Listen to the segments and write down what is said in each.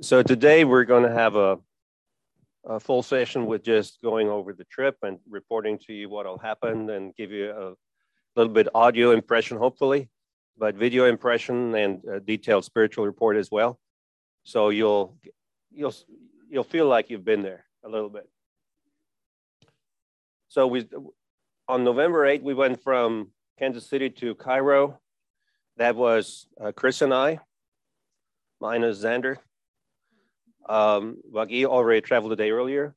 So today we're going to have a full session with just going over the trip and reporting to you what will happen and give you a little bit audio impression, hopefully, but video impression and a detailed spiritual report as well. So you'll feel like you've been there a little bit. So on November 8th, we went from Kansas City to Cairo. That was Chris and I, minus Xander. Wagih already traveled a day earlier.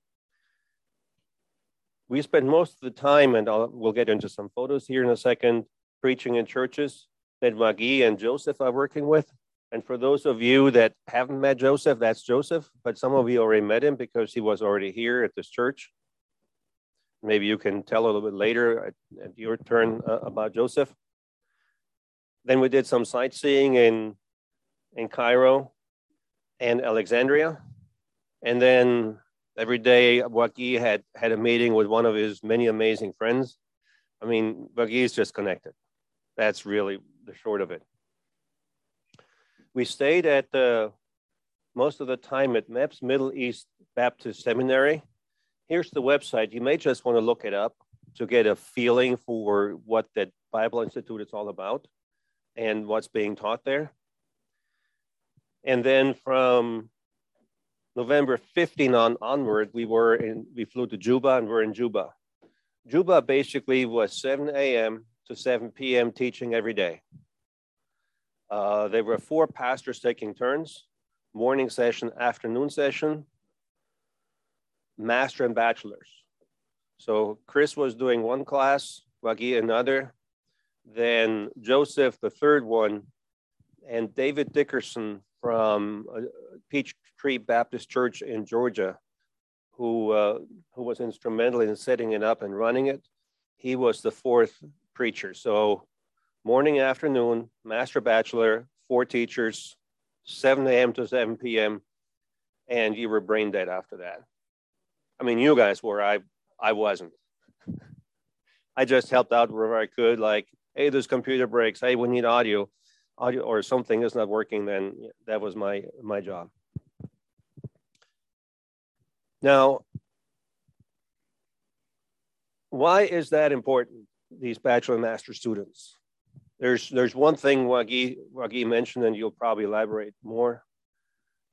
We spent most of the time, and we'll get into some photos here in a second, preaching in churches that Wagih and Joseph are working with. And for those of you that haven't met Joseph, that's Joseph, but some of you already met him because he was already here at this church. Maybe you can tell a little bit later at your turn about Joseph. Then we did some sightseeing in Cairo and Alexandria. And then every day, Wagih had a meeting with one of his many amazing friends. I mean, Wagih is just connected. That's really the short of it. We stayed at most of the time at MEPS, Middle East Baptist Seminary. Here's the website. You may just want to look it up to get a feeling for what that Bible Institute is all about and what's being taught there. And then from November 15 onward, we flew to Juba and we're in Juba. Juba basically was 7 a.m. to 7 p.m. teaching every day. There were 4 pastors taking turns, morning session, afternoon session, master and bachelors. So Chris was doing one class, Wagih another, then Joseph, the third one, and David Dickerson from Peachtree Baptist Church in Georgia, who was instrumental in setting it up and running it. He was the 4th preacher. So morning, afternoon, master, bachelor, 4 teachers, 7 a.m. to 7 p.m., and you were brain dead after that. I mean, you guys were, I wasn't. I just helped out wherever I could, like, hey, this computer breaks, hey, we need audio or something is not working, then that was my job. Now, why is that important, these bachelor and master students? There's one thing Wagih mentioned, and you'll probably elaborate more,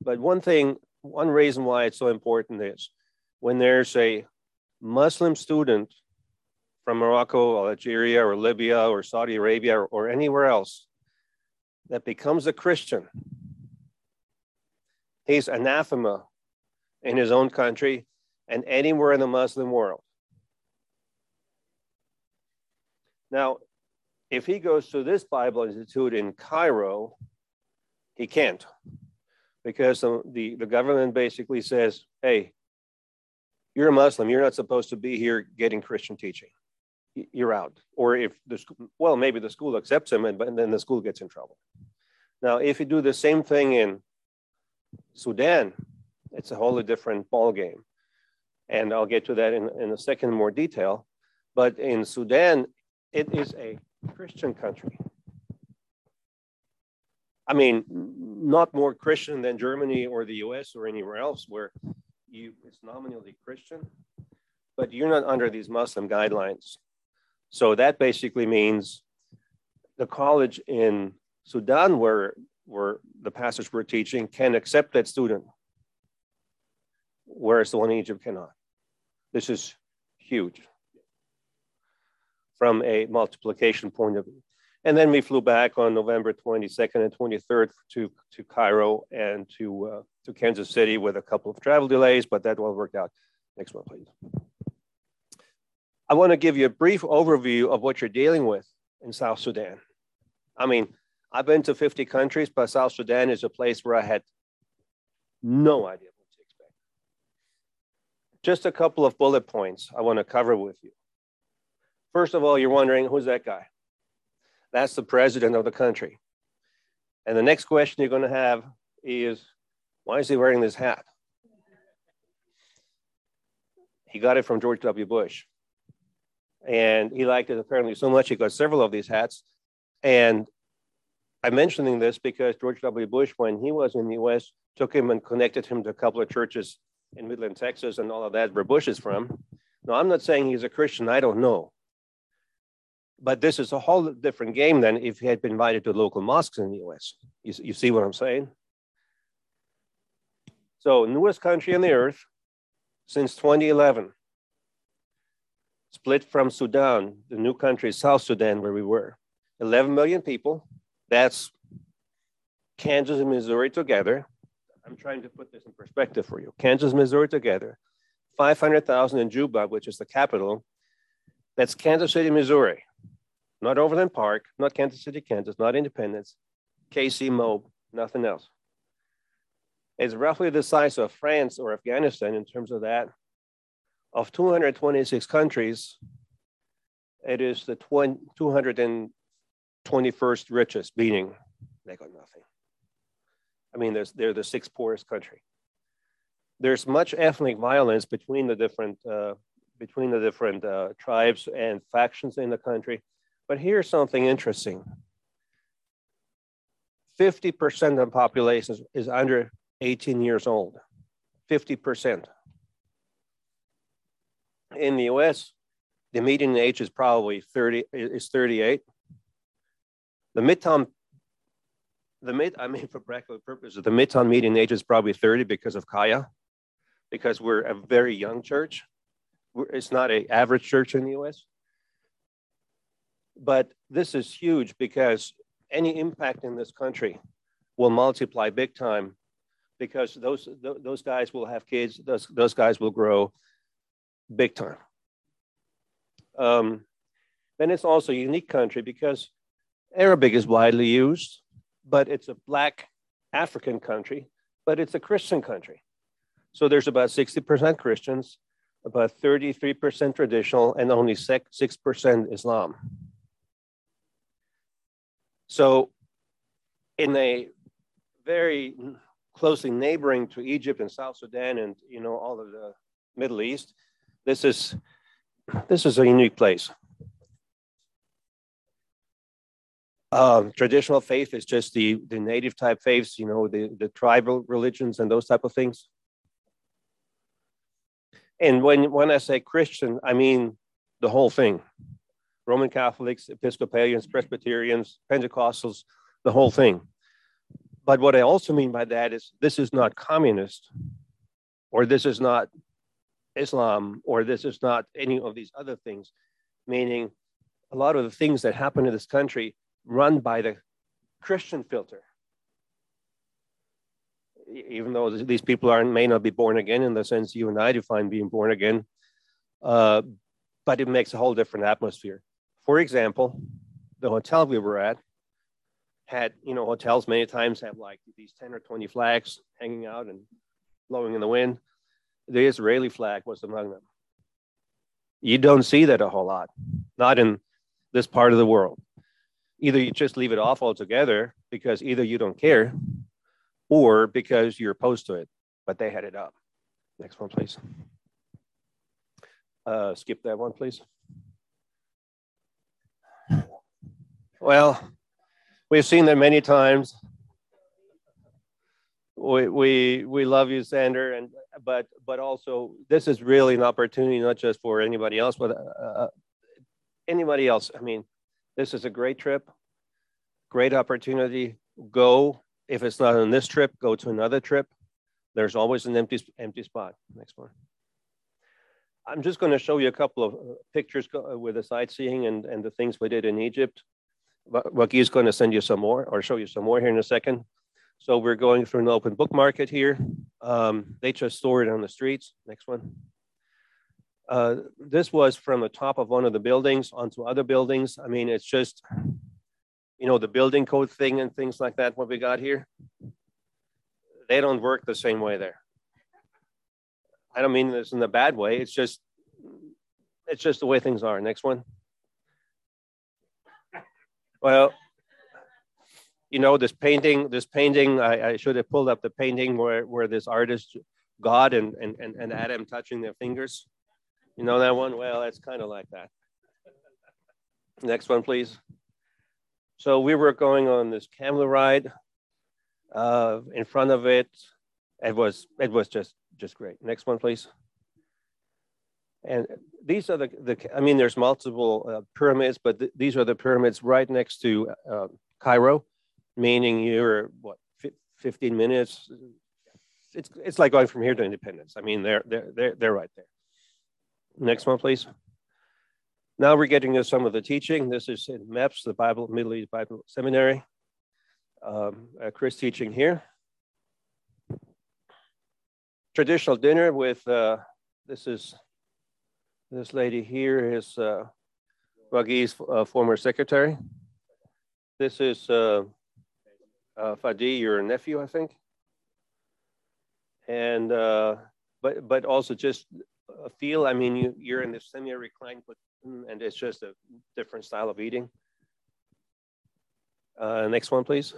but one reason why it's so important is, when there's a Muslim student from Morocco or Algeria or Libya or Saudi Arabia or anywhere else that becomes a Christian, he's anathema in his own country and anywhere in the Muslim world. Now, if he goes to this Bible Institute in Cairo, he can't, because the government basically says, hey, you're a Muslim, you're not supposed to be here getting Christian teaching. You're out. Or if the school, well, maybe the school accepts him and then the school gets in trouble. Now, if you do the same thing in Sudan, it's a wholly different ball game. And I'll get to that in a second in more detail. But in Sudan, it is a Christian country. I mean, not more Christian than Germany or the US or anywhere else where it's nominally Christian, but you're not under these Muslim guidelines. So that basically means the college in Sudan where the pastors were teaching can accept that student, whereas the one in Egypt cannot. This is huge from a multiplication point of view. And then we flew back on November 22nd and 23rd to Cairo and to Kansas City with a couple of travel delays, but that all worked out. Next one, please. I want to give you a brief overview of what you're dealing with in South Sudan. I mean, I've been to 50 countries, but South Sudan is a place where I had no idea what to expect. Just a couple of bullet points I want to cover with you. First of all, you're wondering, who's that guy? That's the president of the country. And the next question you're going to have is, why is he wearing this hat? He got it from George W. Bush. And he liked it apparently so much, he got several of these hats. And I'm mentioning this because George W. Bush, when he was in the U.S., took him and connected him to a couple of churches in Midland, Texas, and all of that, where Bush is from. Now, I'm not saying he's a Christian. I don't know. But this is a whole different game than if he had been invited to local mosques in the U.S. You see what I'm saying? So, newest country on the earth since 2011. Split from Sudan, the new country, South Sudan, where we were. 11 million people. That's Kansas and Missouri together. I'm trying to put this in perspective for you. Kansas, Missouri together. 500,000 in Juba, which is the capital. That's Kansas City, Missouri. Not Overland Park, not Kansas City, Kansas, not Independence, KC, Moab, nothing else. It's roughly the size of France or Afghanistan in terms of that. Of 226 countries, it is the 221st richest, meaning they got nothing. I mean, they're the sixth poorest country. There's much ethnic violence between the different tribes and factions in the country. But here's something interesting. 50% of the population is under 18 years old, 50%. In the US, the median age is probably 38. For practical purposes, the midtown median age is probably 30 because of Kaya, because we're a very young church. It's not an average church in the US. But this is huge because any impact in this country will multiply big time because those guys will have kids, those guys will grow big time. Then it's also a unique country because Arabic is widely used, but it's a Black African country, but it's a Christian country. So there's about 60% Christians, about 33% traditional, and only 6% Islam. So in a very closely neighboring to Egypt and South Sudan and all of the Middle East, this is a unique place. Traditional faith is just the native type faiths, the tribal religions and those type of things. And when I say Christian, I mean the whole thing. Roman Catholics, Episcopalians, Presbyterians, Pentecostals, the whole thing. But what I also mean by that is this is not communist, or this is not Islam, or this is not any of these other things, meaning a lot of the things that happen in this country run by the Christian filter. Even though these people may not be born again in the sense you and I define being born again, but it makes a whole different atmosphere. For example, the hotel we were at had, hotels many times have like these 10 or 20 flags hanging out and blowing in the wind. The Israeli flag was among them. You don't see that a whole lot, not in this part of the world. Either you just leave it off altogether because either you don't care or because you're opposed to it, but they had it up. Next one, please. Skip that one, please. Well, we've seen that many times. We love you, Xander, but also this is really an opportunity, not just for anybody else, but anybody else. I mean, this is a great trip, great opportunity. Go, if it's not on this trip, go to another trip. There's always an empty spot. Next one. I'm just going to show you a couple of pictures with the sightseeing and the things we did in Egypt. Wagih is going to send you some more or show you some more here in a second. So we're going through an open book market here. They just store it on the streets. Next one. This was from the top of one of the buildings onto other buildings. I mean, it's just, the building code thing and things like that, what we got here, they don't work the same way there. I don't mean this in a bad way. It's just the way things are. Next one. Well, this painting, I should have pulled up the painting where this artist, God and Adam touching their fingers. You know that one? Well, it's kind of like that. Next one, please. So we were going on this camel ride. In front of it, it was just great. Next one, please. And these are there's multiple pyramids, but these are the pyramids right next to Cairo, meaning you're, 15 minutes? It's like going from here to Independence. I mean, they're right there. Next one, please. Now we're getting to some of the teaching. This is in MEPS, the Middle East Bible Seminary. Chris teaching here. Traditional dinner with, this lady here is Waghih's former secretary. This is Fadi, your nephew, I think. And, but also just a feel, I mean, you're in this semi-reclined position and it's just a different style of eating. Next one, please.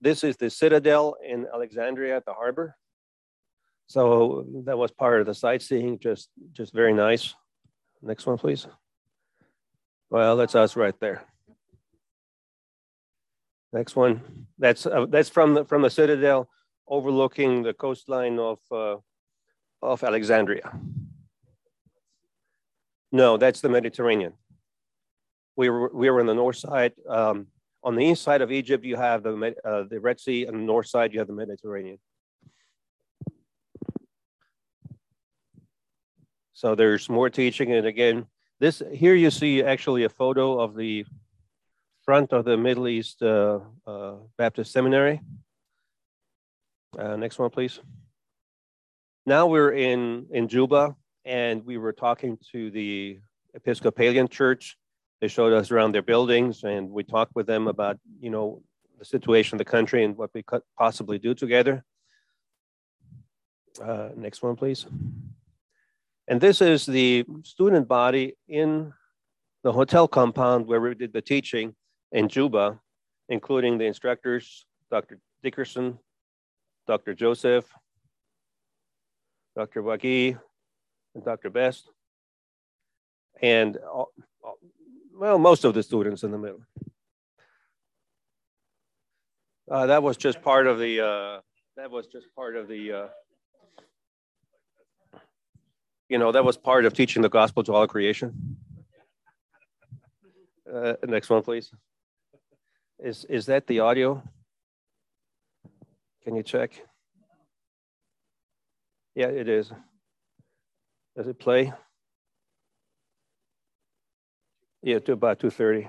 This is the citadel in Alexandria at the harbor. So that was part of the sightseeing, just very nice. Next one, please. Well, that's us right there. Next one. That's from the citadel, overlooking the coastline of Alexandria. No, that's the Mediterranean. We were on the north side. On the east side of Egypt, you have the Red Sea, and the north side you have the Mediterranean. So there's more teaching, and again, this here you see actually a photo of the front of the Middle East Baptist Seminary. Next one, please. Now we're in Juba, and we were talking to the Episcopalian Church. They showed us around their buildings, and we talked with them about the situation of the country and what we could possibly do together. Next one, please. And this is the student body in the hotel compound where we did the teaching in Juba, including the instructors, Dr. Dickerson, Dr. Joseph, Dr. Wagih, and Dr. Best, and most of the students in the middle. That was just part of the. That was part of teaching the gospel to all creation. Next one, please. Is that the audio? Can you check? Yeah, it is. Does it play? Yeah, to about 2:30.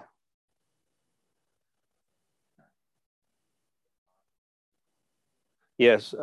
Yes.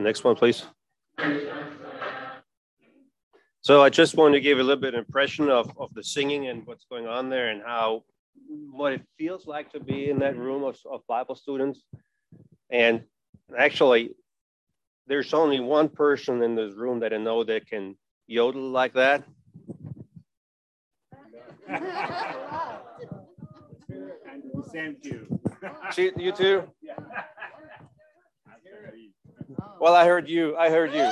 Next one, please. So I just want to give a little bit of impression of the singing and what's going on there and what it feels like to be in that room of Bible students. And actually, there's only one person in this room that I know that can yodel like that. Same to you. You too? Yeah. Well, I heard you. I heard you.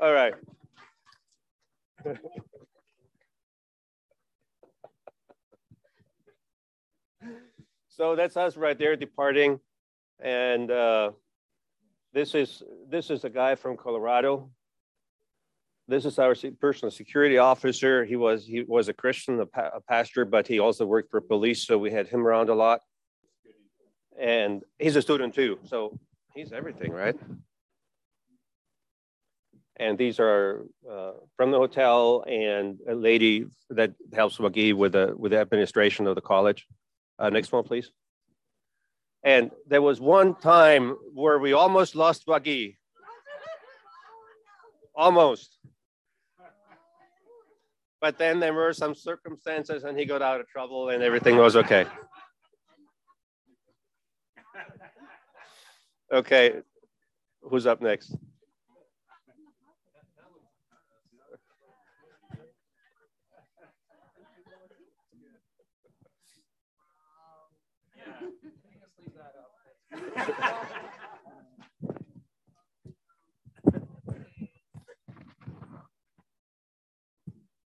All right. So that's us right there departing, and this is a guy from Colorado. This is our personal security officer. He was a Christian, a pastor, but he also worked for police, so we had him around a lot. And he's a student too, so he's everything, right? And these are from the hotel, and a lady that helps Wagih with the administration of the college. Next one, please. And there was one time where we almost lost Wagih. Almost. But then there were some circumstances and he got out of trouble and everything was okay. Okay, who's up next?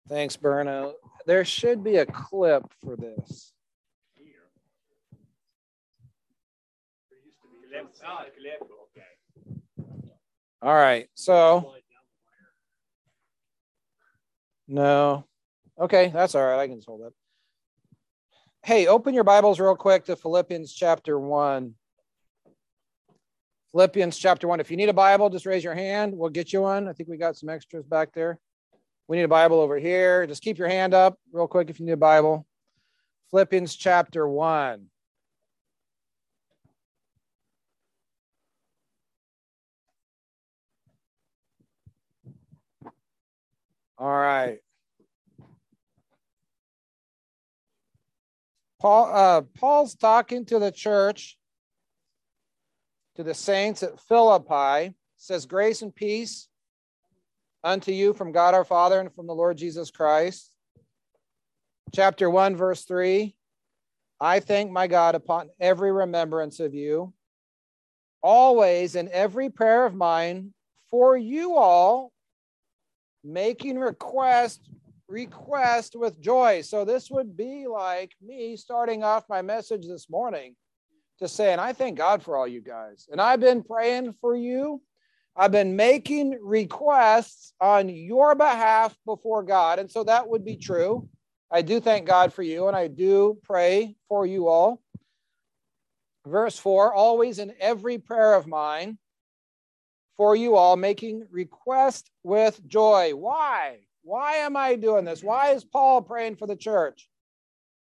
Thanks, Berno. There should be a clip for this. All right, so. No. Okay, that's all right. I can just hold up. Hey, open your Bibles real quick to Philippians chapter 1. Philippians chapter 1. If you need a Bible, just raise your hand. We'll get you one. I think we got some extras back there. We need a Bible over here. Just keep your hand up real quick if you need a Bible. Philippians chapter 1. All right. Paul's talking to the church, to the saints at Philippi. It says, grace and peace unto you from God our Father and from the Lord Jesus Christ. Chapter 1, verse 3, I thank my God upon every remembrance of you, always in every prayer of mine for you all, making request with joy. So this would be like me starting off my message this morning to saying, I thank God for all you guys. And I've been praying for you. I've been making requests on your behalf before God. And so that would be true. I do thank God for you, and I do pray for you all. Verse 4, always in every prayer of mine for you all, making request with joy. Why? Why am I doing this? Why is Paul praying for the church?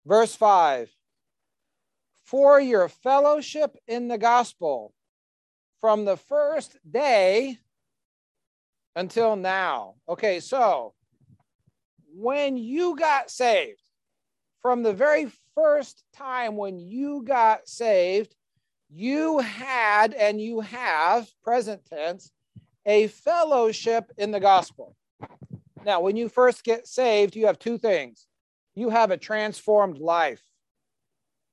Verse 5, for your fellowship in the gospel from the first day until now. Okay, so when you got saved, from the very first time when you got saved, you had and you have, present tense, a fellowship in the gospel. Now, when you first get saved, you have two things. You have a transformed life,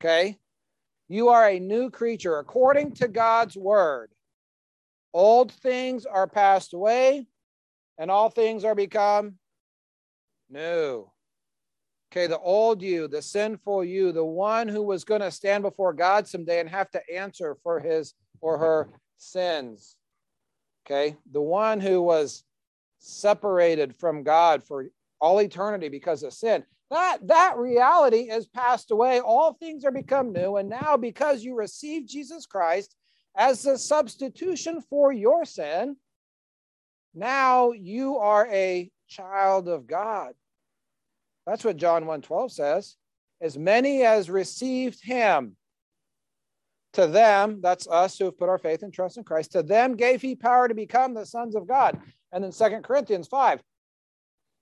okay? You are a new creature according to God's word. Old things are passed away and all things are become new. Okay, the old you, the sinful you, the one who was going to stand before God someday and have to answer for his or her sins. Okay, the one who was separated from God for all eternity because of sin. That reality has passed away. All things are become new. And now, because you received Jesus Christ as the substitution for your sin, now you are a child of God. That's what John 1:12 says. As many as received him, to them, that's us who have put our faith and trust in Christ, to them gave he power to become the sons of God. And then 2 Corinthians 5,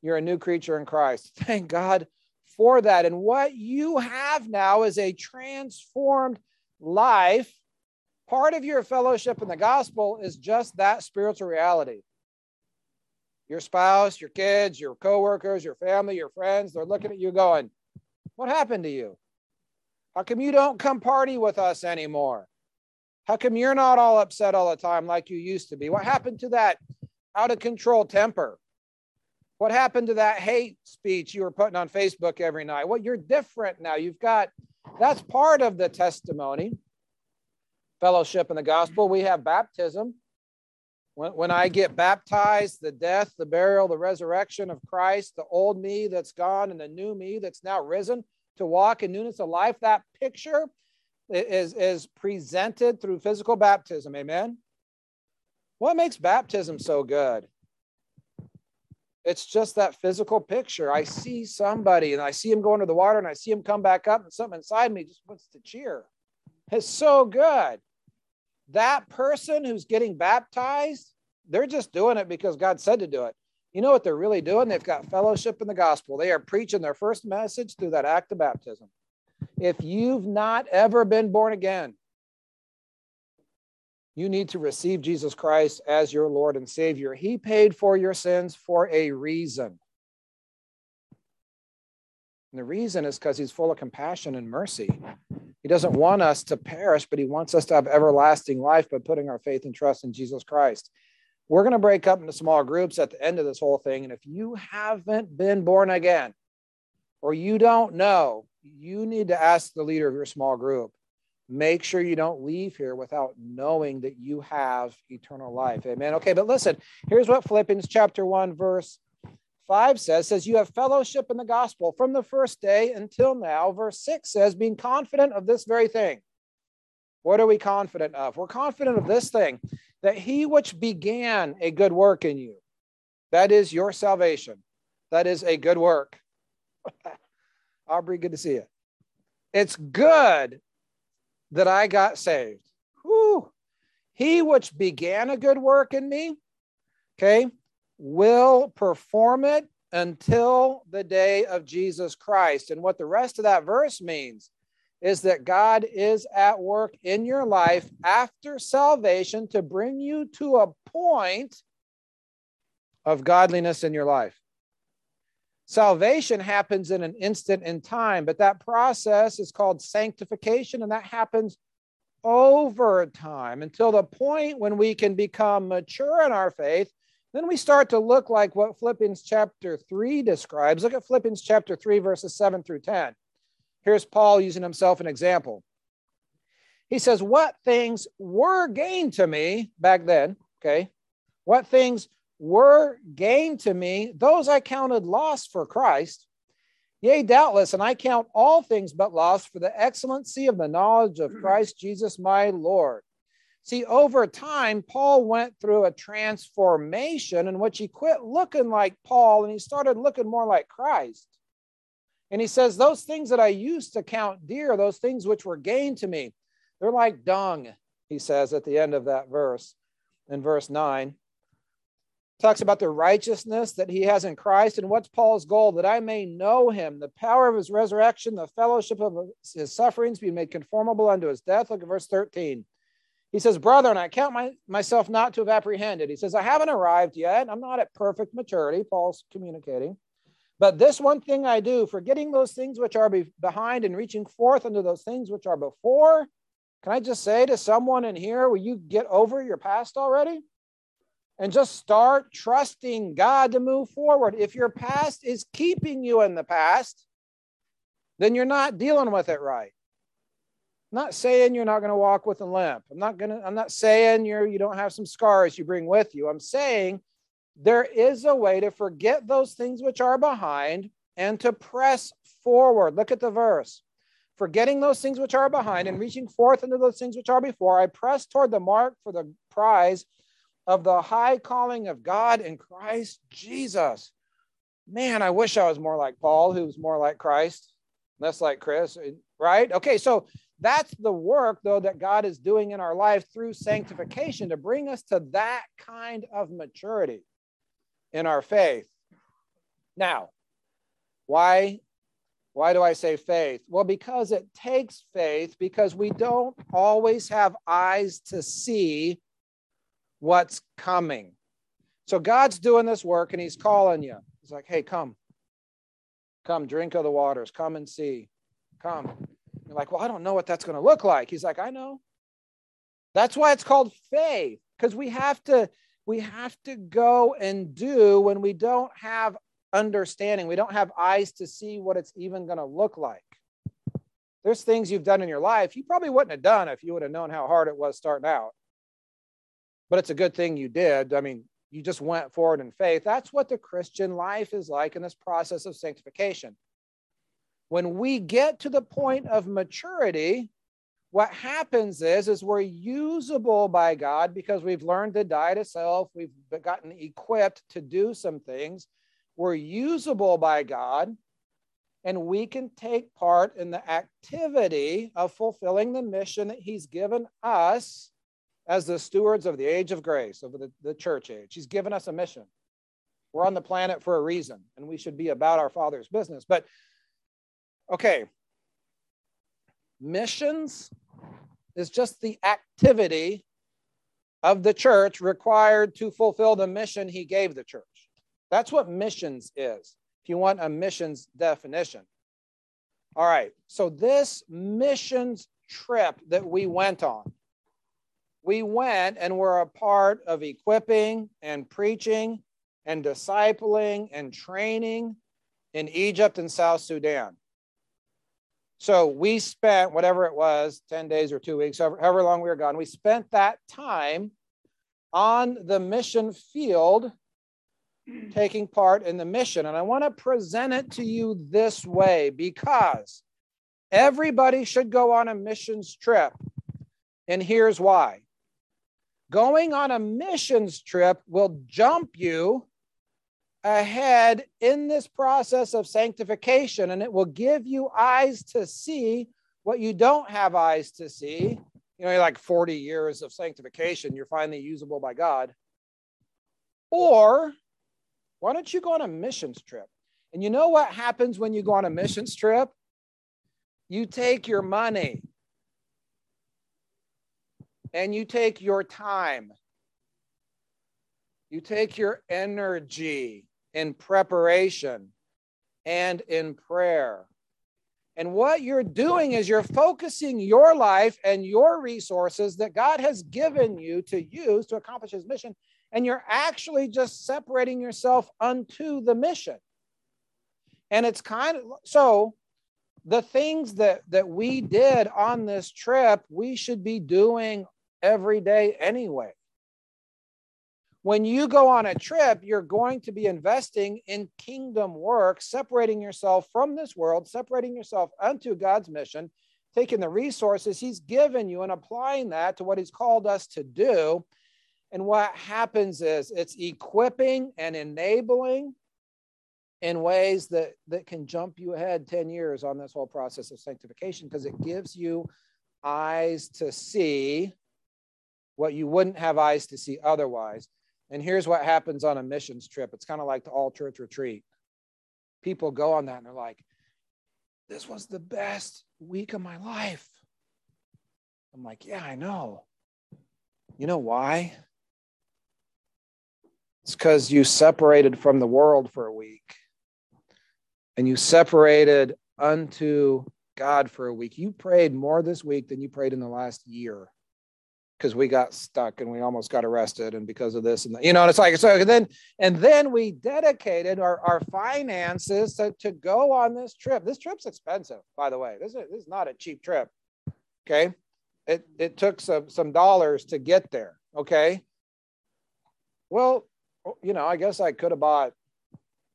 you're a new creature in Christ. Thank God for that. And what you have now is a transformed life. Part of your fellowship in the gospel is just that spiritual reality. your spouse, your kids, your coworkers, your family, your friends, they're looking at you going, what happened to you? How come you don't come party with us anymore? How come you're not all upset all the time like you used to be? What happened to that out of control temper? What happened to that hate speech you were putting on Facebook every night? Well, you're different now. You've got, that's part of the testimony, fellowship in the gospel. We have baptism. When I get baptized, the death, the burial, the resurrection of Christ, the old me that's gone and the new me that's now risen to walk in newness of life, that picture is presented through physical baptism. Amen. What makes baptism so good? It's just that physical picture. I see somebody and I see him go under the water and I see him come back up and something inside me just wants to cheer. It's so good. That person who's getting baptized, they're just doing it because God said to do it. You know what they're really doing? They've got fellowship in the gospel. They are preaching their first message through that act of baptism. If you've not ever been born again, you need to receive Jesus Christ as your Lord and Savior. He paid for your sins for a reason. And the reason is because he's full of compassion and mercy. He doesn't want us to perish, but he wants us to have everlasting life by putting our faith and trust in Jesus Christ. We're going to break up into small groups at the end of this whole thing. And if you haven't been born again or you don't know, you need to ask the leader of your small group. Make sure you don't leave here without knowing that you have eternal life. Amen. Okay, but listen, here's what Philippians chapter 1, verse 5 says you have fellowship in the gospel from the first day until now. Verse 6 says, being confident of this very thing. What are we confident of? We're confident of this thing, that he which began a good work in you, that is your salvation. That is a good work. Aubrey, good to see you. It's good that I got saved. Whew. He which began a good work in me, okay, will perform it until the day of Jesus Christ. And what the rest of that verse means is that God is at work in your life after salvation to bring you to a point of godliness in your life. Salvation happens in an instant in time, but that process is called sanctification, and that happens over time until the point when we can become mature in our faith. Then we start to look like what Philippians chapter 3 describes. Look at Philippians chapter 3, verses 7 through 10. Here's Paul using himself an example. He says, what things were gained to me back then, okay? What things were gained to me, those I counted loss for Christ. Yea, doubtless, and I count all things but loss for the excellency of the knowledge of Christ Jesus my Lord. See, over time, Paul went through a transformation in which he quit looking like Paul and he started looking more like Christ. And he says, those things that I used to count dear, those things which were gained to me, they're like dung, he says at the end of that verse. In verse 9, talks about the righteousness that he has in Christ. And what's Paul's goal? That I may know him, the power of his resurrection, the fellowship of his sufferings, be made conformable unto his death. Look at verse 13. He says, brethren, I count myself not to have apprehended. He says, I haven't arrived yet. I'm not at perfect maturity. Paul's communicating. But this one thing I do, forgetting those things which are behind and reaching forth unto those things which are before. Can I just say to someone in here, will you get over your past already? And just start trusting God to move forward. If your past is keeping you in the past, then you're not dealing with it right. I'm not saying you're not going to walk with a limp. I'm not saying you don't have some scars you bring with you. I'm saying there is a way to forget those things which are behind and to press forward. Look at the verse. Forgetting those things which are behind and reaching forth into those things which are before, I press toward the mark for the prize of the high calling of God in Christ Jesus. Man, I wish I was more like Paul, who was more like Christ, less like Chris, right? Okay, so that's the work, though, that God is doing in our life through sanctification to bring us to that kind of maturity in our faith. Now, why do I say faith? Well, because it takes faith, because we don't always have eyes to see what's coming. So God's doing this work and he's calling you. He's like, hey, come. Come drink of the waters. Come and see. Come. You're like, well, I don't know what that's going to look like. He's like, I know. That's why it's called faith, because we have to go and do when we don't have understanding. We don't have eyes to see what it's even going to look like. There's things you've done in your life you probably wouldn't have done if you would have known how hard it was starting out. But it's a good thing you did. I mean, you just went forward in faith. That's what the Christian life is like in this process of sanctification. When we get to the point of maturity, what happens is we're usable by God because we've learned to die to self. We've gotten equipped to do some things. We're usable by God, and we can take part in the activity of fulfilling the mission that he's given us as the stewards of the age of grace, of the church age. He's given us a mission. We're on the planet for a reason, and we should be about our Father's business. But, okay, missions is just the activity of the church required to fulfill the mission he gave the church. That's what missions is, if you want a missions definition. All right, so this missions trip that we went on, we went and were a part of equipping and preaching and discipling and training in Egypt and South Sudan. So we spent, whatever it was, 10 days or 2 weeks, however long we were gone, we spent that time on the mission field taking part in the mission. And I want to present it to you this way, because everybody should go on a missions trip. And here's why. Going on a missions trip will jump you ahead in this process of sanctification, and it will give you eyes to see what you don't have eyes to see. You know, you're like 40 years of sanctification, you're finally usable by God. Or why don't you go on a missions trip? And you know what happens when you go on a missions trip? You take your money and you take your time. You take your energy in preparation and in prayer. And what you're doing is you're focusing your life and your resources that God has given you to use to accomplish his mission. And you're actually just separating yourself unto the mission. And it's kind of, so the things that we did on this trip, we should be doing every day anyway. When you go on a trip, you're going to be investing in kingdom work, separating yourself from this world, separating yourself unto God's mission, taking the resources he's given you and applying that to what he's called us to do. And what happens is it's equipping and enabling in ways that can jump you ahead 10 years on this whole process of sanctification, because it gives you eyes to see what you wouldn't have eyes to see otherwise. And here's what happens on a missions trip. It's kind of like the all-church retreat. People go on that and they're like, this was the best week of my life. I'm like, yeah, I know. You know why? It's because you separated from the world for a week, and you separated unto God for a week. You prayed more this week than you prayed in the last year, because we got stuck and we almost got arrested, and because of this and that, you know. And it's like, so then we dedicated our finances to go on this trip. This trip's expensive, by the way. This is not a cheap trip. Okay, it took some dollars to get there. Okay, well, you know, I guess I could have bought,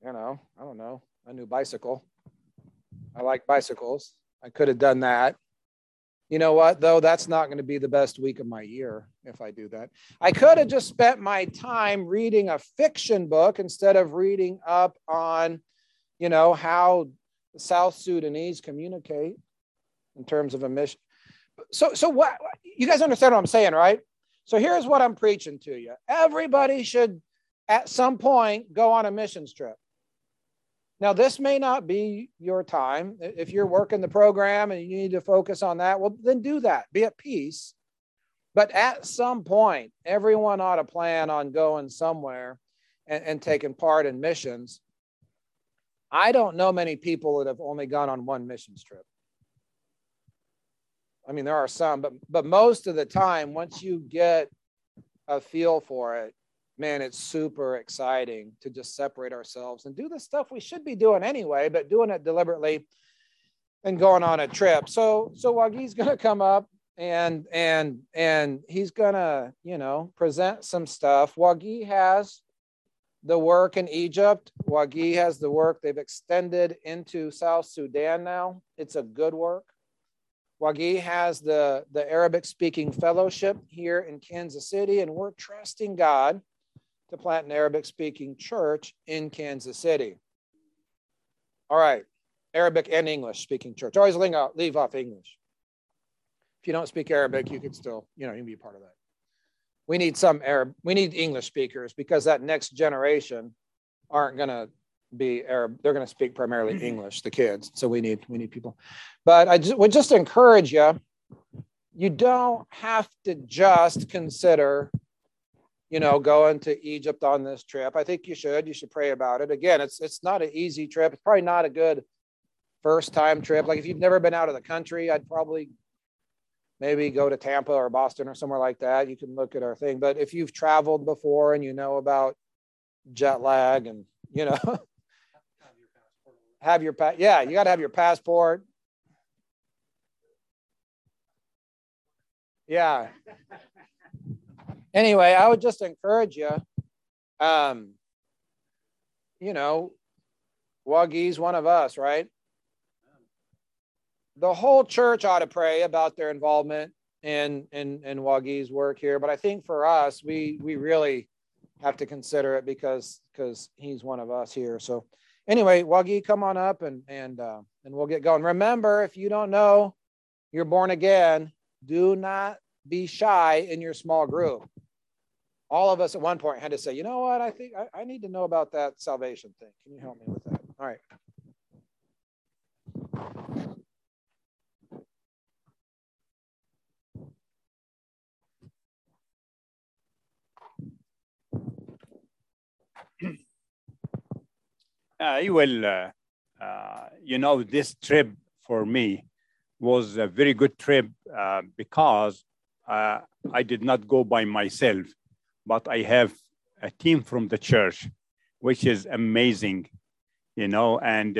you know, I don't know, a new bicycle. I like bicycles. I could have done that. You know what, though? That's not going to be the best week of my year if I do that. I could have just spent my time reading a fiction book instead of reading up on, you know, how the South Sudanese communicate in terms of a mission. So what, you guys understand what I'm saying, right? So here's what I'm preaching to you. Everybody should, at some point, go on a missions trip. Now, this may not be your time. If you're working the program and you need to focus on that, well, then do that. Be at peace. But at some point, everyone ought to plan on going somewhere and taken part in missions. I don't know many people that have only gone on one missions trip. I mean, there are some, but most of the time, once you get a feel for it, man, it's super exciting to just separate ourselves and do the stuff we should be doing anyway, but doing it deliberately and going on a trip. So Wagih's going to come up and he's going to, present some stuff. Wagih has the work in Egypt. Wagih has the work they've extended into South Sudan now. It's a good work. Wagih has the Arabic-speaking fellowship here in Kansas City, and we're trusting God to plant an Arabic-speaking church in Kansas City. All right, Arabic and English-speaking church. Always leave off English. If you don't speak Arabic, you can still, you can be a part of that. We need we need English speakers, because that next generation aren't going to be Arab. They're going to speak primarily English, the kids. So we need people. But I would just encourage you, you don't have to just consider, going to Egypt on this trip. I think you should pray about it. Again, it's not an easy trip. It's probably not a good first time trip. Like if you've never been out of the country, I'd probably maybe go to Tampa or Boston or somewhere like that. You can look at our thing. But if you've traveled before and you know about jet lag and, you got to have your passport. Yeah. Anyway, I would just encourage you, Wagih's one of us, right? The whole church ought to pray about their involvement in Wagih's work here. But I think for us, we really have to consider it because he's one of us here. So anyway, Wagih, come on up and we'll get going. Remember, if you don't know you're born again, do not be shy in your small group. All of us at one point had to say, you know what, I think I need to know about that salvation thing. Can you help me with that? All right. This trip for me was a very good trip because I did not go by myself, but I have a team from the church, which is amazing, and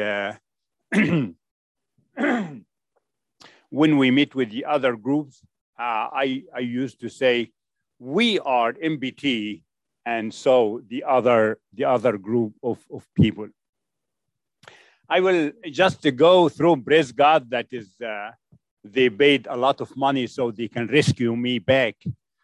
when we meet with the other groups, I used to say, we are MBT, and so the other group of people. I will just go through, praise God, that is, they paid a lot of money so they can rescue me back.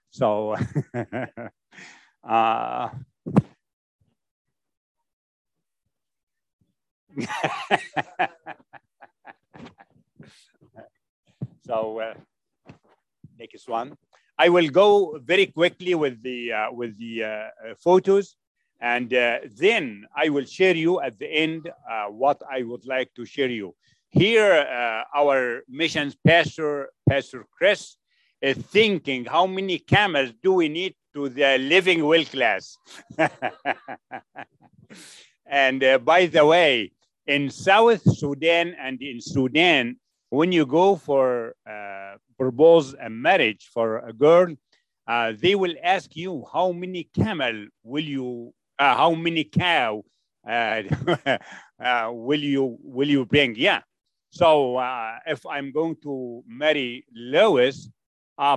So, next one. I will go very quickly with the photos. And then I will share you at the end what I would like to share you. Here, our missions pastor, Pastor Chris, is thinking how many camels do we need to the living will class. And by the way, in South Sudan and in Sudan, when you go for propose a marriage for a girl, they will ask you how many camel will you how many cow will you bring? Yeah. So if I'm going to marry Lois,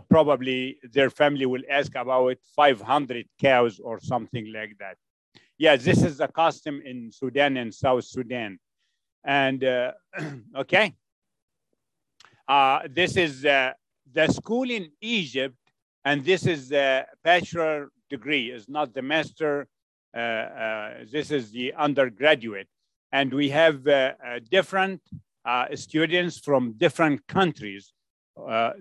probably their family will ask about 500 cows or something like that. Yeah, this is a custom in Sudan and South Sudan. And okay. This is the school in Egypt, and this is the bachelor degree. It's not the master. This is the undergraduate. And we have different students from different countries.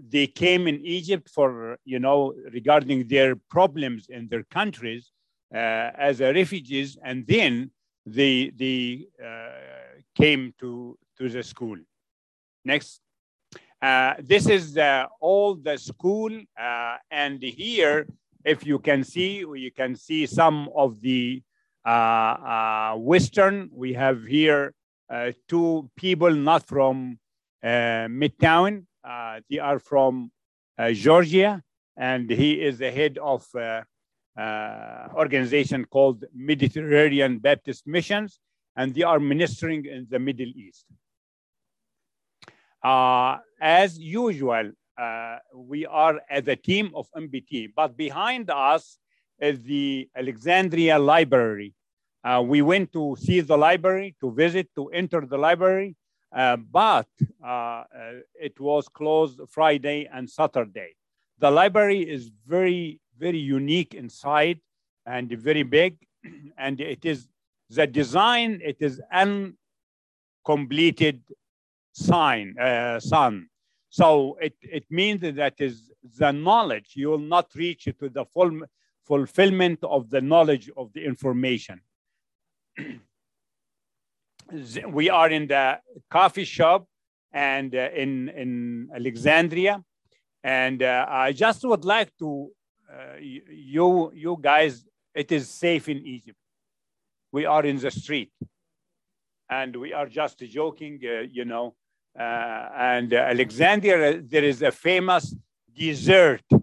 They came in Egypt for, regarding their problems in their countries as refugees. And then they came to the school. Next. This is all the school. And here, if you can see some of the Western. We have here two people not from Midtown. They are from Georgia, and he is the head of organization called Mediterranean Baptist Missions, and they are ministering in the Middle East. As usual, we are as a team of MBT, but behind us is the Alexandria Library. We went to see the library, to visit, to enter the library, but it was closed Friday and Saturday. The library is very, very unique inside and very big, and it is the design, it is uncompleted sun. So it means that is the knowledge, you will not reach to the full fulfillment of the knowledge of the information. We are in the coffee shop and in Alexandria, and I just would like to you guys, it is safe in Egypt. We are in the street, and we are just joking, you know. And Alexandria, there is a famous dessert. Do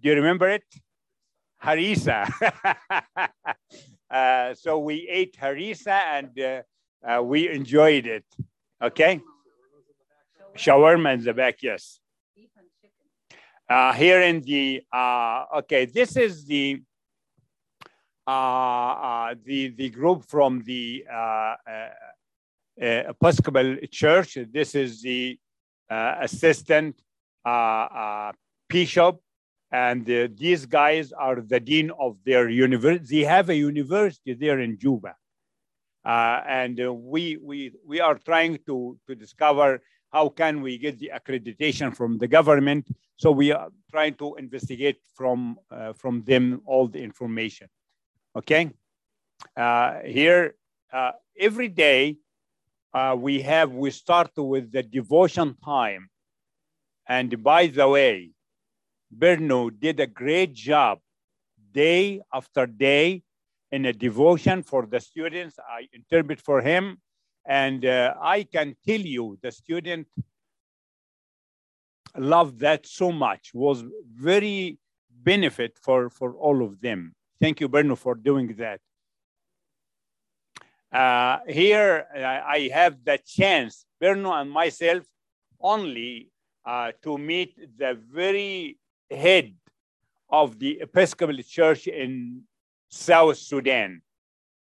you remember it? Harissa. So we ate harissa, and we enjoyed it. Okay? Shawarma in the back, yes. Here in the, okay, this is the group from the Episcopal Church. This is the assistant bishop, and these guys are the dean of their university. They have a university there in Juba, and we are trying to discover how can we get the accreditation from the government. So we are trying to investigate from them all the information. Okay, here every day. We start with the devotion time. And by the way, Berno did a great job day after day in a devotion for the students. I interpret for him. And I can tell you, the student loved that so much, was very benefit for all of them. Thank you, Berno, for doing that. Here I have the chance, Berno and myself only, to meet the very head of the Episcopal Church in South Sudan.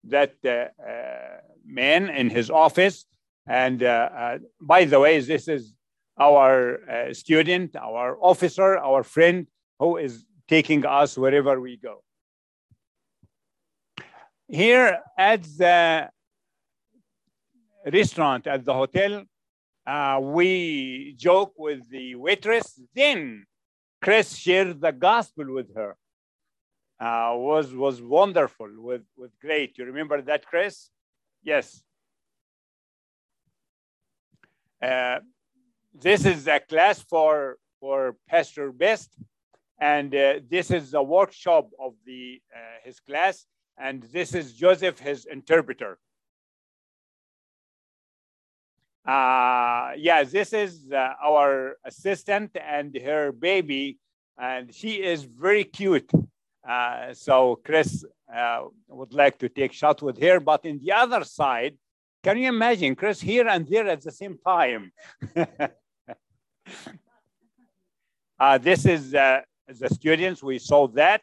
That man in his office, and by the way, this is our student, our officer, our friend who is taking us wherever we go. Here at the restaurant at the hotel, we joke with the waitress. Then Chris shared the gospel with her. Was wonderful, was great. You remember that, Chris? Yes. This is a class for Pastor Best, and this is the workshop of the his class, and this is Joseph, his interpreter. Yeah, this is our assistant and her baby, and she is very cute. So Chris would like to take shot with her, but in the other side, can you imagine Chris here and there at the same time? This is the students, we saw that.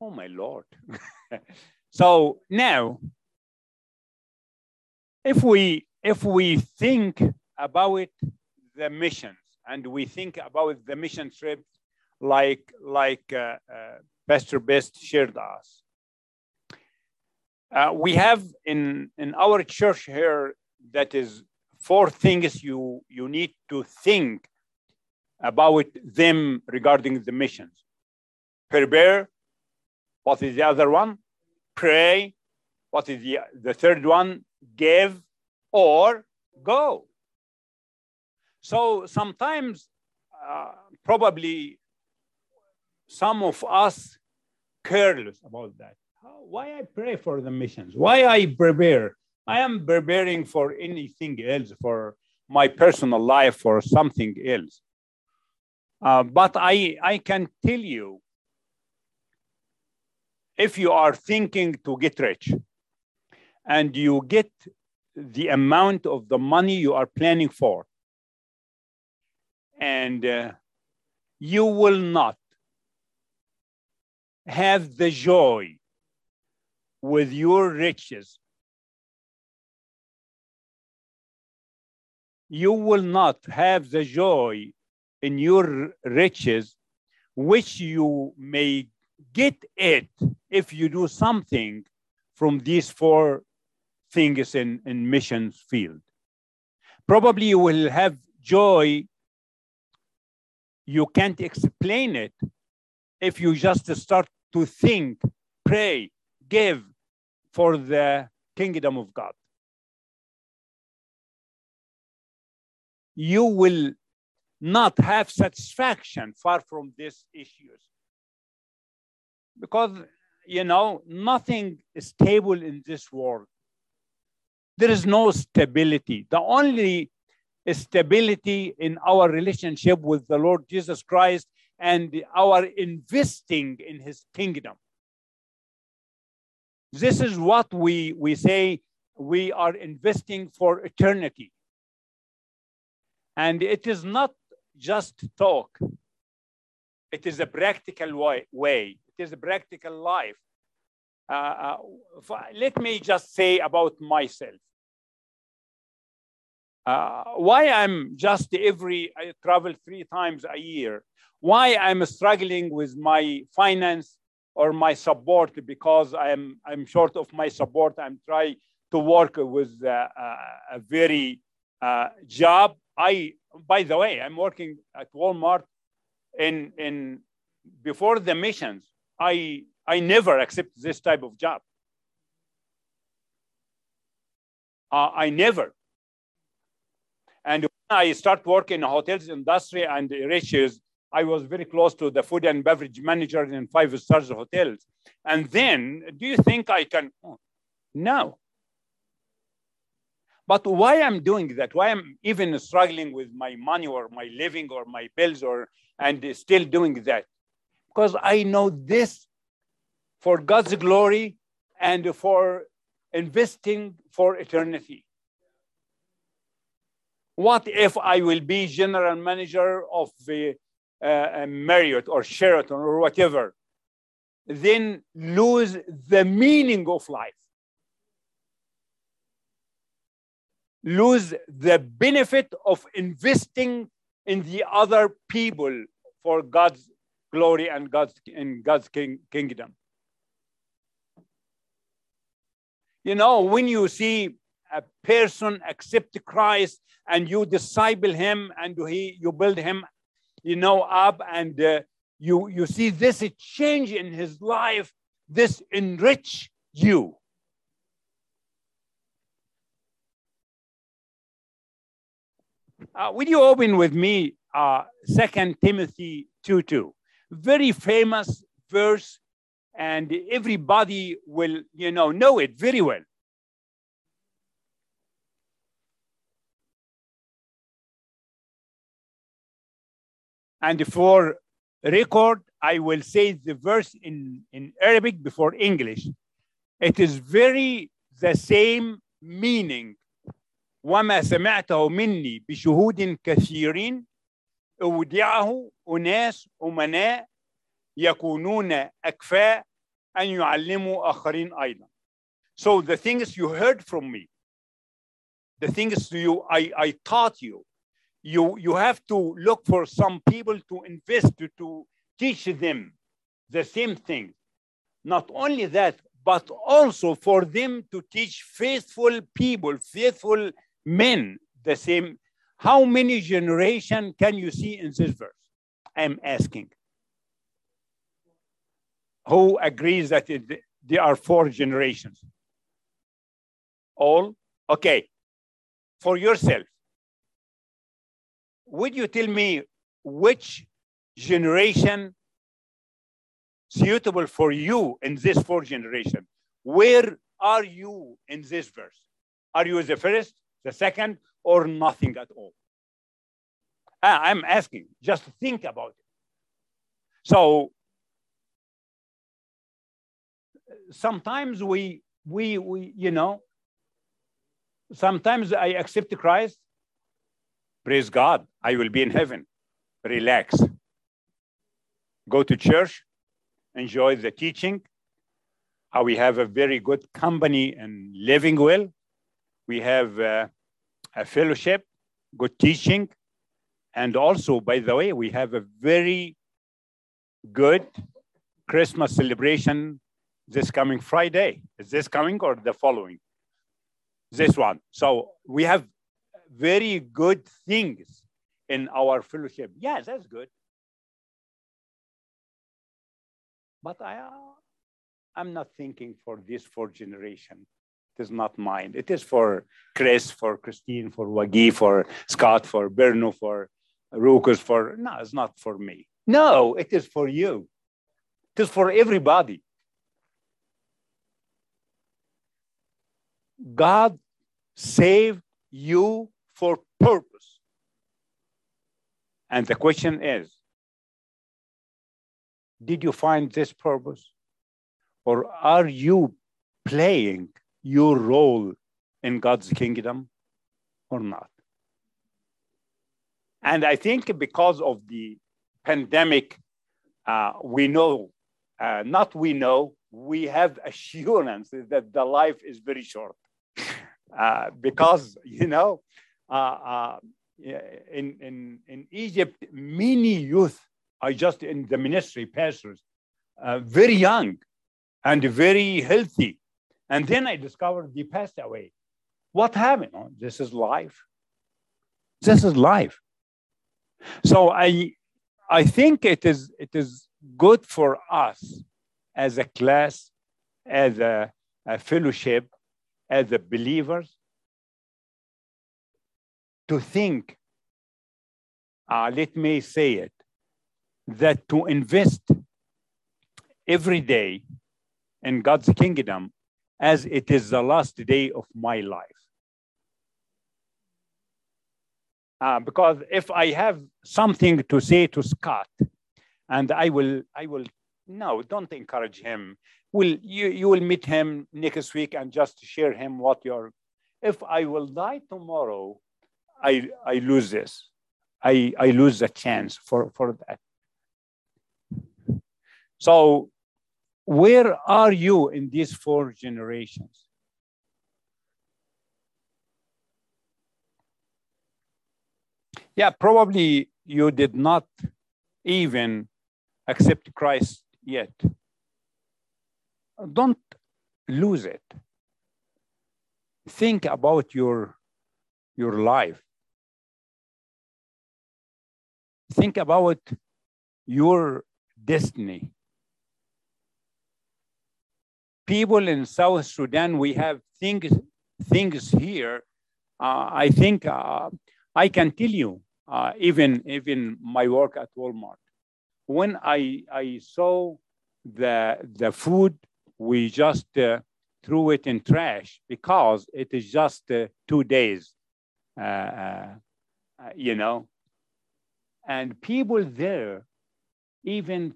Oh my Lord. So now, if we think about the missions, and we think about the mission trips like Pastor Best shared us, we have in our church here that is 4 things you need to think about them regarding the missions. Prepare. What is the other one? Pray. What is the third one? Give or go. So sometimes, probably some of us careless about that. why I pray for the missions, why I prepare. I am preparing for anything else, for my personal life or something else. But I can tell you, if you are thinking to get rich and you get the amount of the money you are planning for, and you will not have the joy with your riches. You will not have the joy in your riches, which you may get it if you do something from these four things in missions field. Probably you will have joy. You can't explain it if you just start to think, pray, give for the kingdom of God. You will not have satisfaction far from these issues. Because, you know, nothing is stable in this world. There is no stability. The only stability in our relationship with the Lord Jesus Christ and our investing in his kingdom. This is what we say we are investing for eternity. And it is not just talk. It is a practical way. It is a practical life. Let me just say about myself. Why I'm just I travel 3 times a year. Why I'm struggling with my finance or my support, because I'm short of my support. I'm trying to work with a very job. By the way, I'm working at Walmart in before the missions. I never accept this type of job. I never. And when I start working in the hotels industry and riches, I was very close to the food and beverage manager in 5-star hotels. And then, do you think I can? No. But why I'm doing that? Why I'm even struggling with my money or my living or my bills and still doing that? Because I know this for God's glory and for investing for eternity. What if I will be general manager of the Marriott or Sheraton or whatever, then lose the meaning of life, lose the benefit of investing in the other people for God's glory and God's kingdom. You know, when you see a person accept Christ and you disciple him and you build him, you know, up, and you see this change in his life, this enrich you. Will you open with me 2 Timothy 2:2? Very famous verse, and everybody will, you know it very well. And for record, I will say the verse in Arabic before English. It is very the same meaning. وَمَا سَمَعْتَهُ مِنِّي بِشُهُودٍ كَثِيرٍ أُوْدِعَهُ أُنَاسٌ أُمَنَاءٌ يَكُونُونَ أَكْفَاءَ أَنْ يُعَلِّمُوا آخَرِينَ أَيْضًا. So the things you heard from me, the things I taught you, You have to look for some people to invest, to teach them the same thing. Not only that, but also for them to teach faithful people, faithful men, the same. How many generations can you see in this verse? I'm asking. Who agrees that there are 4 generations? All? Okay. For yourself. Would you tell me which generation suitable for you in this fourth generation. Where are you in this verse? Are you the first, the second, or nothing at all? I'm asking, just think about it. So sometimes we you know, sometimes I accept Christ. Praise God, I will be in heaven. Relax. Go to church, enjoy the teaching. We have a very good company and living well. We have a fellowship, good teaching. And also, by the way, we have a very good Christmas celebration this coming Friday. Is this coming or the following? This one. So we have very good things in our fellowship. Yes, that's good. But I'm not thinking for this fourth generation. It is not mine. It is for Chris, for Christine, for Wagih, for Scott, for Berno, for Rukus, for... No, it's not for me. No, it is for you. It is for everybody. God saved you for purpose. And the question is, did you find this purpose? Or are you playing your role in God's kingdom or not? And I think because of the pandemic, we have assurance that the life is very short. Because, you know, in Egypt, many youth are just in the ministry, pastors, very young and very healthy. And then I discovered they passed away. What happened? Oh, this is life. This is life. So I think it is good for us as a class, as a fellowship, as the believers, to think, let me say it, that to invest every day in God's kingdom as it is the last day of my life. Because if I have something to say to Scott, and I will no, don't encourage him. You will meet him next week and just share him what you're... If I will die tomorrow, I lose this. I lose the chance for that. So where are you in these four generations? Yeah, probably you did not even accept Christ yet. Don't lose it. Think about your life. Think about your destiny. People in South Sudan, we have things here. I think I can tell you, even my work at Walmart. When I saw the food, we just threw it in trash because it is just 2 days, you know. And people there even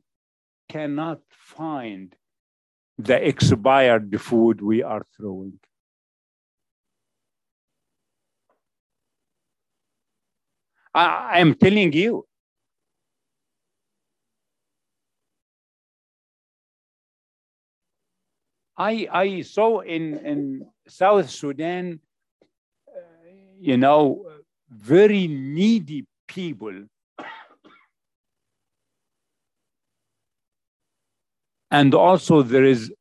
cannot find the expired food we are throwing. I am telling you, I saw in South Sudan, you know, very needy people. And also there is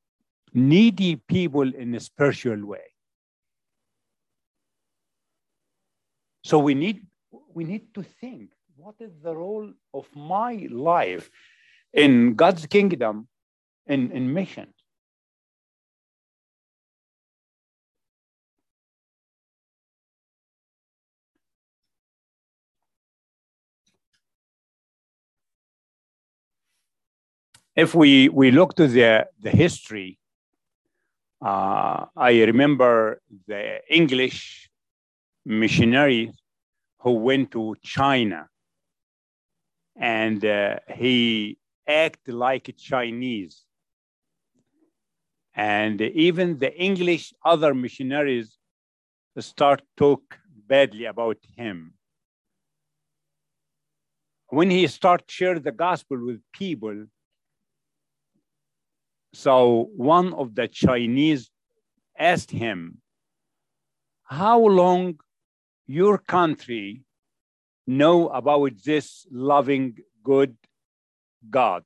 needy people in a spiritual way. So we need to think, what is the role of my life in God's kingdom, in missions? If we look to the history, I remember the English missionaries who went to China, and he acted like a Chinese. And even the English other missionaries start talk badly about him. When he start share the gospel with people, so one of the Chinese asked him, how long your country know about this loving, good God?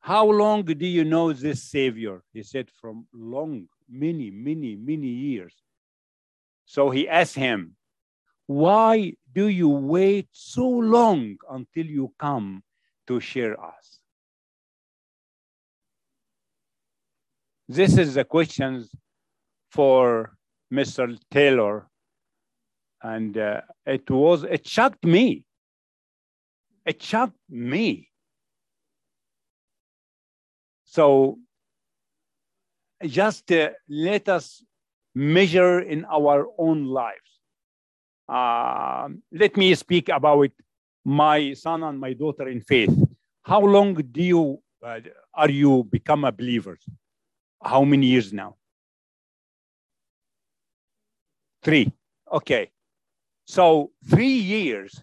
How long do you know this Savior? He said, from long, many, many, many years. So he asked him, why do you wait so long until you come to share us? This is the questions for Mr. Taylor. And it shocked me. It shocked me. So just let us measure in our own lives. Let me speak about my son and my daughter in faith. How long do you are you become a believer? How many years now? 3. Okay. So 3 years.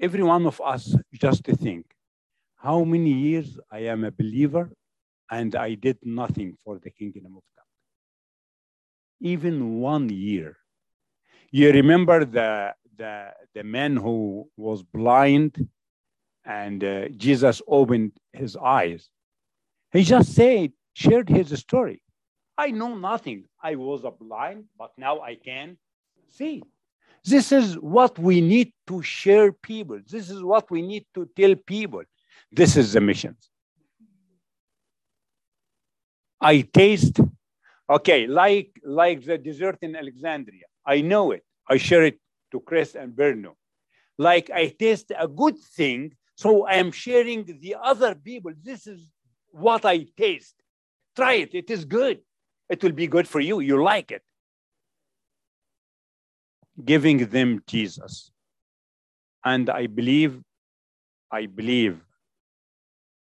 Every one of us just to think, how many years I am a believer and I did nothing for the kingdom of God. Even 1 year. You remember the man who was blind and Jesus opened his eyes. He just said, shared his story. I know nothing. I was a blind, but now I can see. This is what we need to share people. This is what we need to tell people. This is the mission. I taste, okay, like the dessert in Alexandria. I know it. I share it to Chris and Berno. Like I taste a good thing, so I am sharing the other people. This is what I taste. Try it. It is good. It will be good for you. You like it. Giving them Jesus. And I believe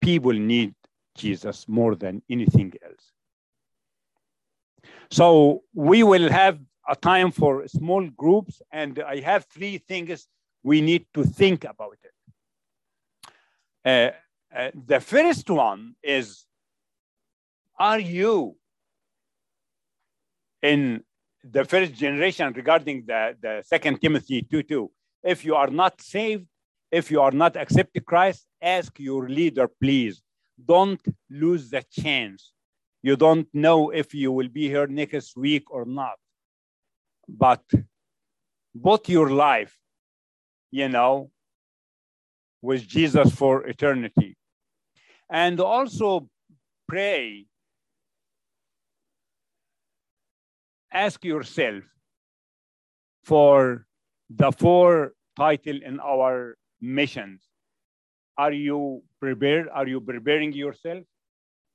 people need Jesus more than anything else. So we will have a time for small groups, and I have 3 things we need to think about it. The first one is, are you in the first generation regarding the 2 Timothy 2:2? If you are not saved, if you are not accepting Christ, ask your leader, please. Don't lose the chance. You don't know if you will be here next week or not. But both your life, you know, with Jesus for eternity. And also pray. Ask yourself for the 4 titles in our missions. Are you prepared? Are you preparing yourself?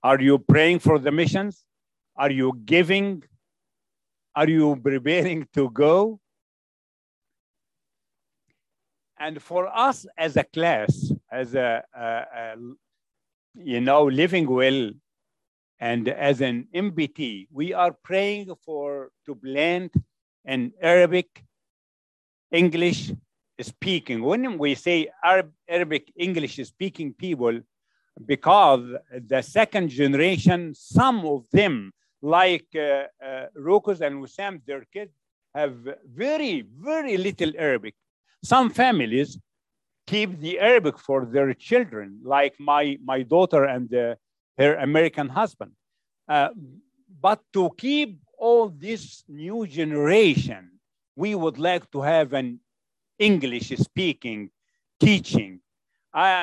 Are you praying for the missions? Are you giving? Are you preparing to go? And for us as a class, as a you know, living well, and as an MBT, we are praying to blend an Arabic, English, speaking. When we say Arabic, English-speaking people, because the second generation, some of them, like Rukus and Wissam, their kids, have very, very little Arabic. Some families keep the Arabic for their children, like my daughter and her American husband. But to keep all this new generation, we would like to have an English-speaking teaching.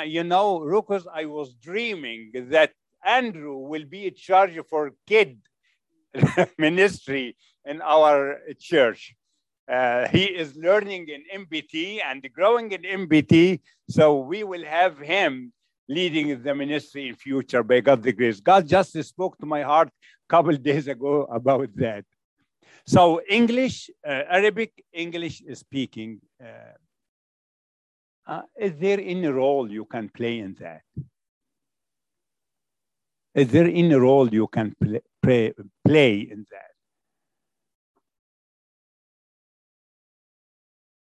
You know, Rukus, I was dreaming that Andrew will be in charge for kid ministry in our church. He is learning in MBT and growing in MBT. So we will have him leading the ministry in future by God's grace. God just spoke to my heart a couple days ago about that. So English, Arabic, English speaking, is there any role you can play in that? Is there any role you can play in that?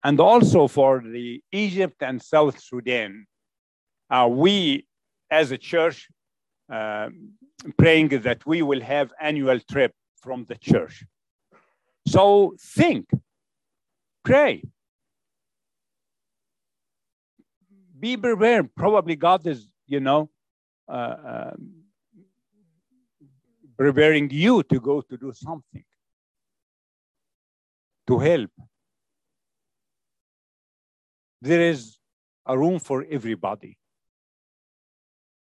And also for the Egypt and South Sudan, we as a church praying that we will have annual trip from the church. So think, pray, be prepared. Probably God is, you know, preparing you to go to do something, to help. There is a room for everybody.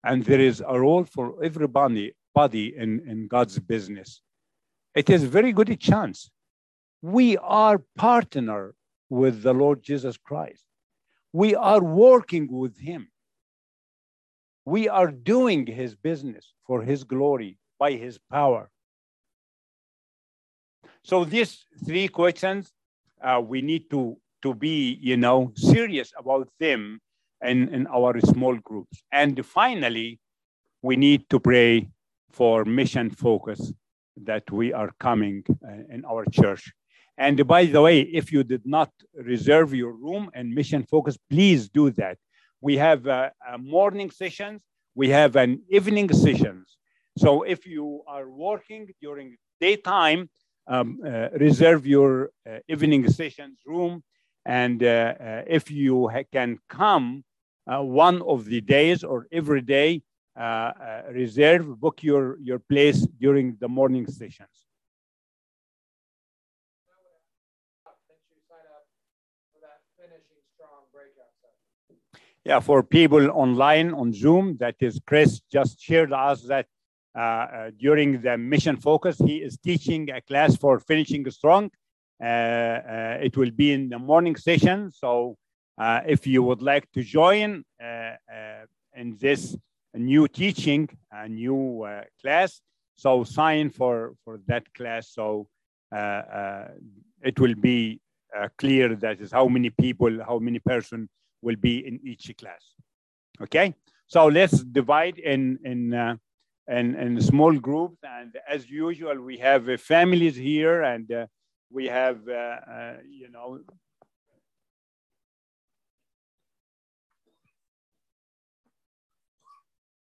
And there is a role for everybody in God's business. It is a very good chance. We are partner with the Lord Jesus Christ. We are working with him. We are doing his business for his glory by his power. So these three questions, we need to be, you know, serious about them in our small groups. And finally, we need to pray for mission focus that we are coming in our church. And by the way, if you did not reserve your room and mission focus, please do that. We have a morning sessions. We have an evening sessions. So if you are working during daytime, reserve your evening sessions room. And if you can come one of the days or every day, reserve, book your place during the morning sessions. Yeah, for people online on Zoom, that is, Chris just shared us that during the mission focus, he is teaching a class for finishing strong. It will be in the morning session. So if you would like to join in this new teaching, a new class, so sign for that class. So it will be clear that is how many people, how many person will be in each class. Okay, so let's divide in small groups. And as usual, we have families here and we have, you know,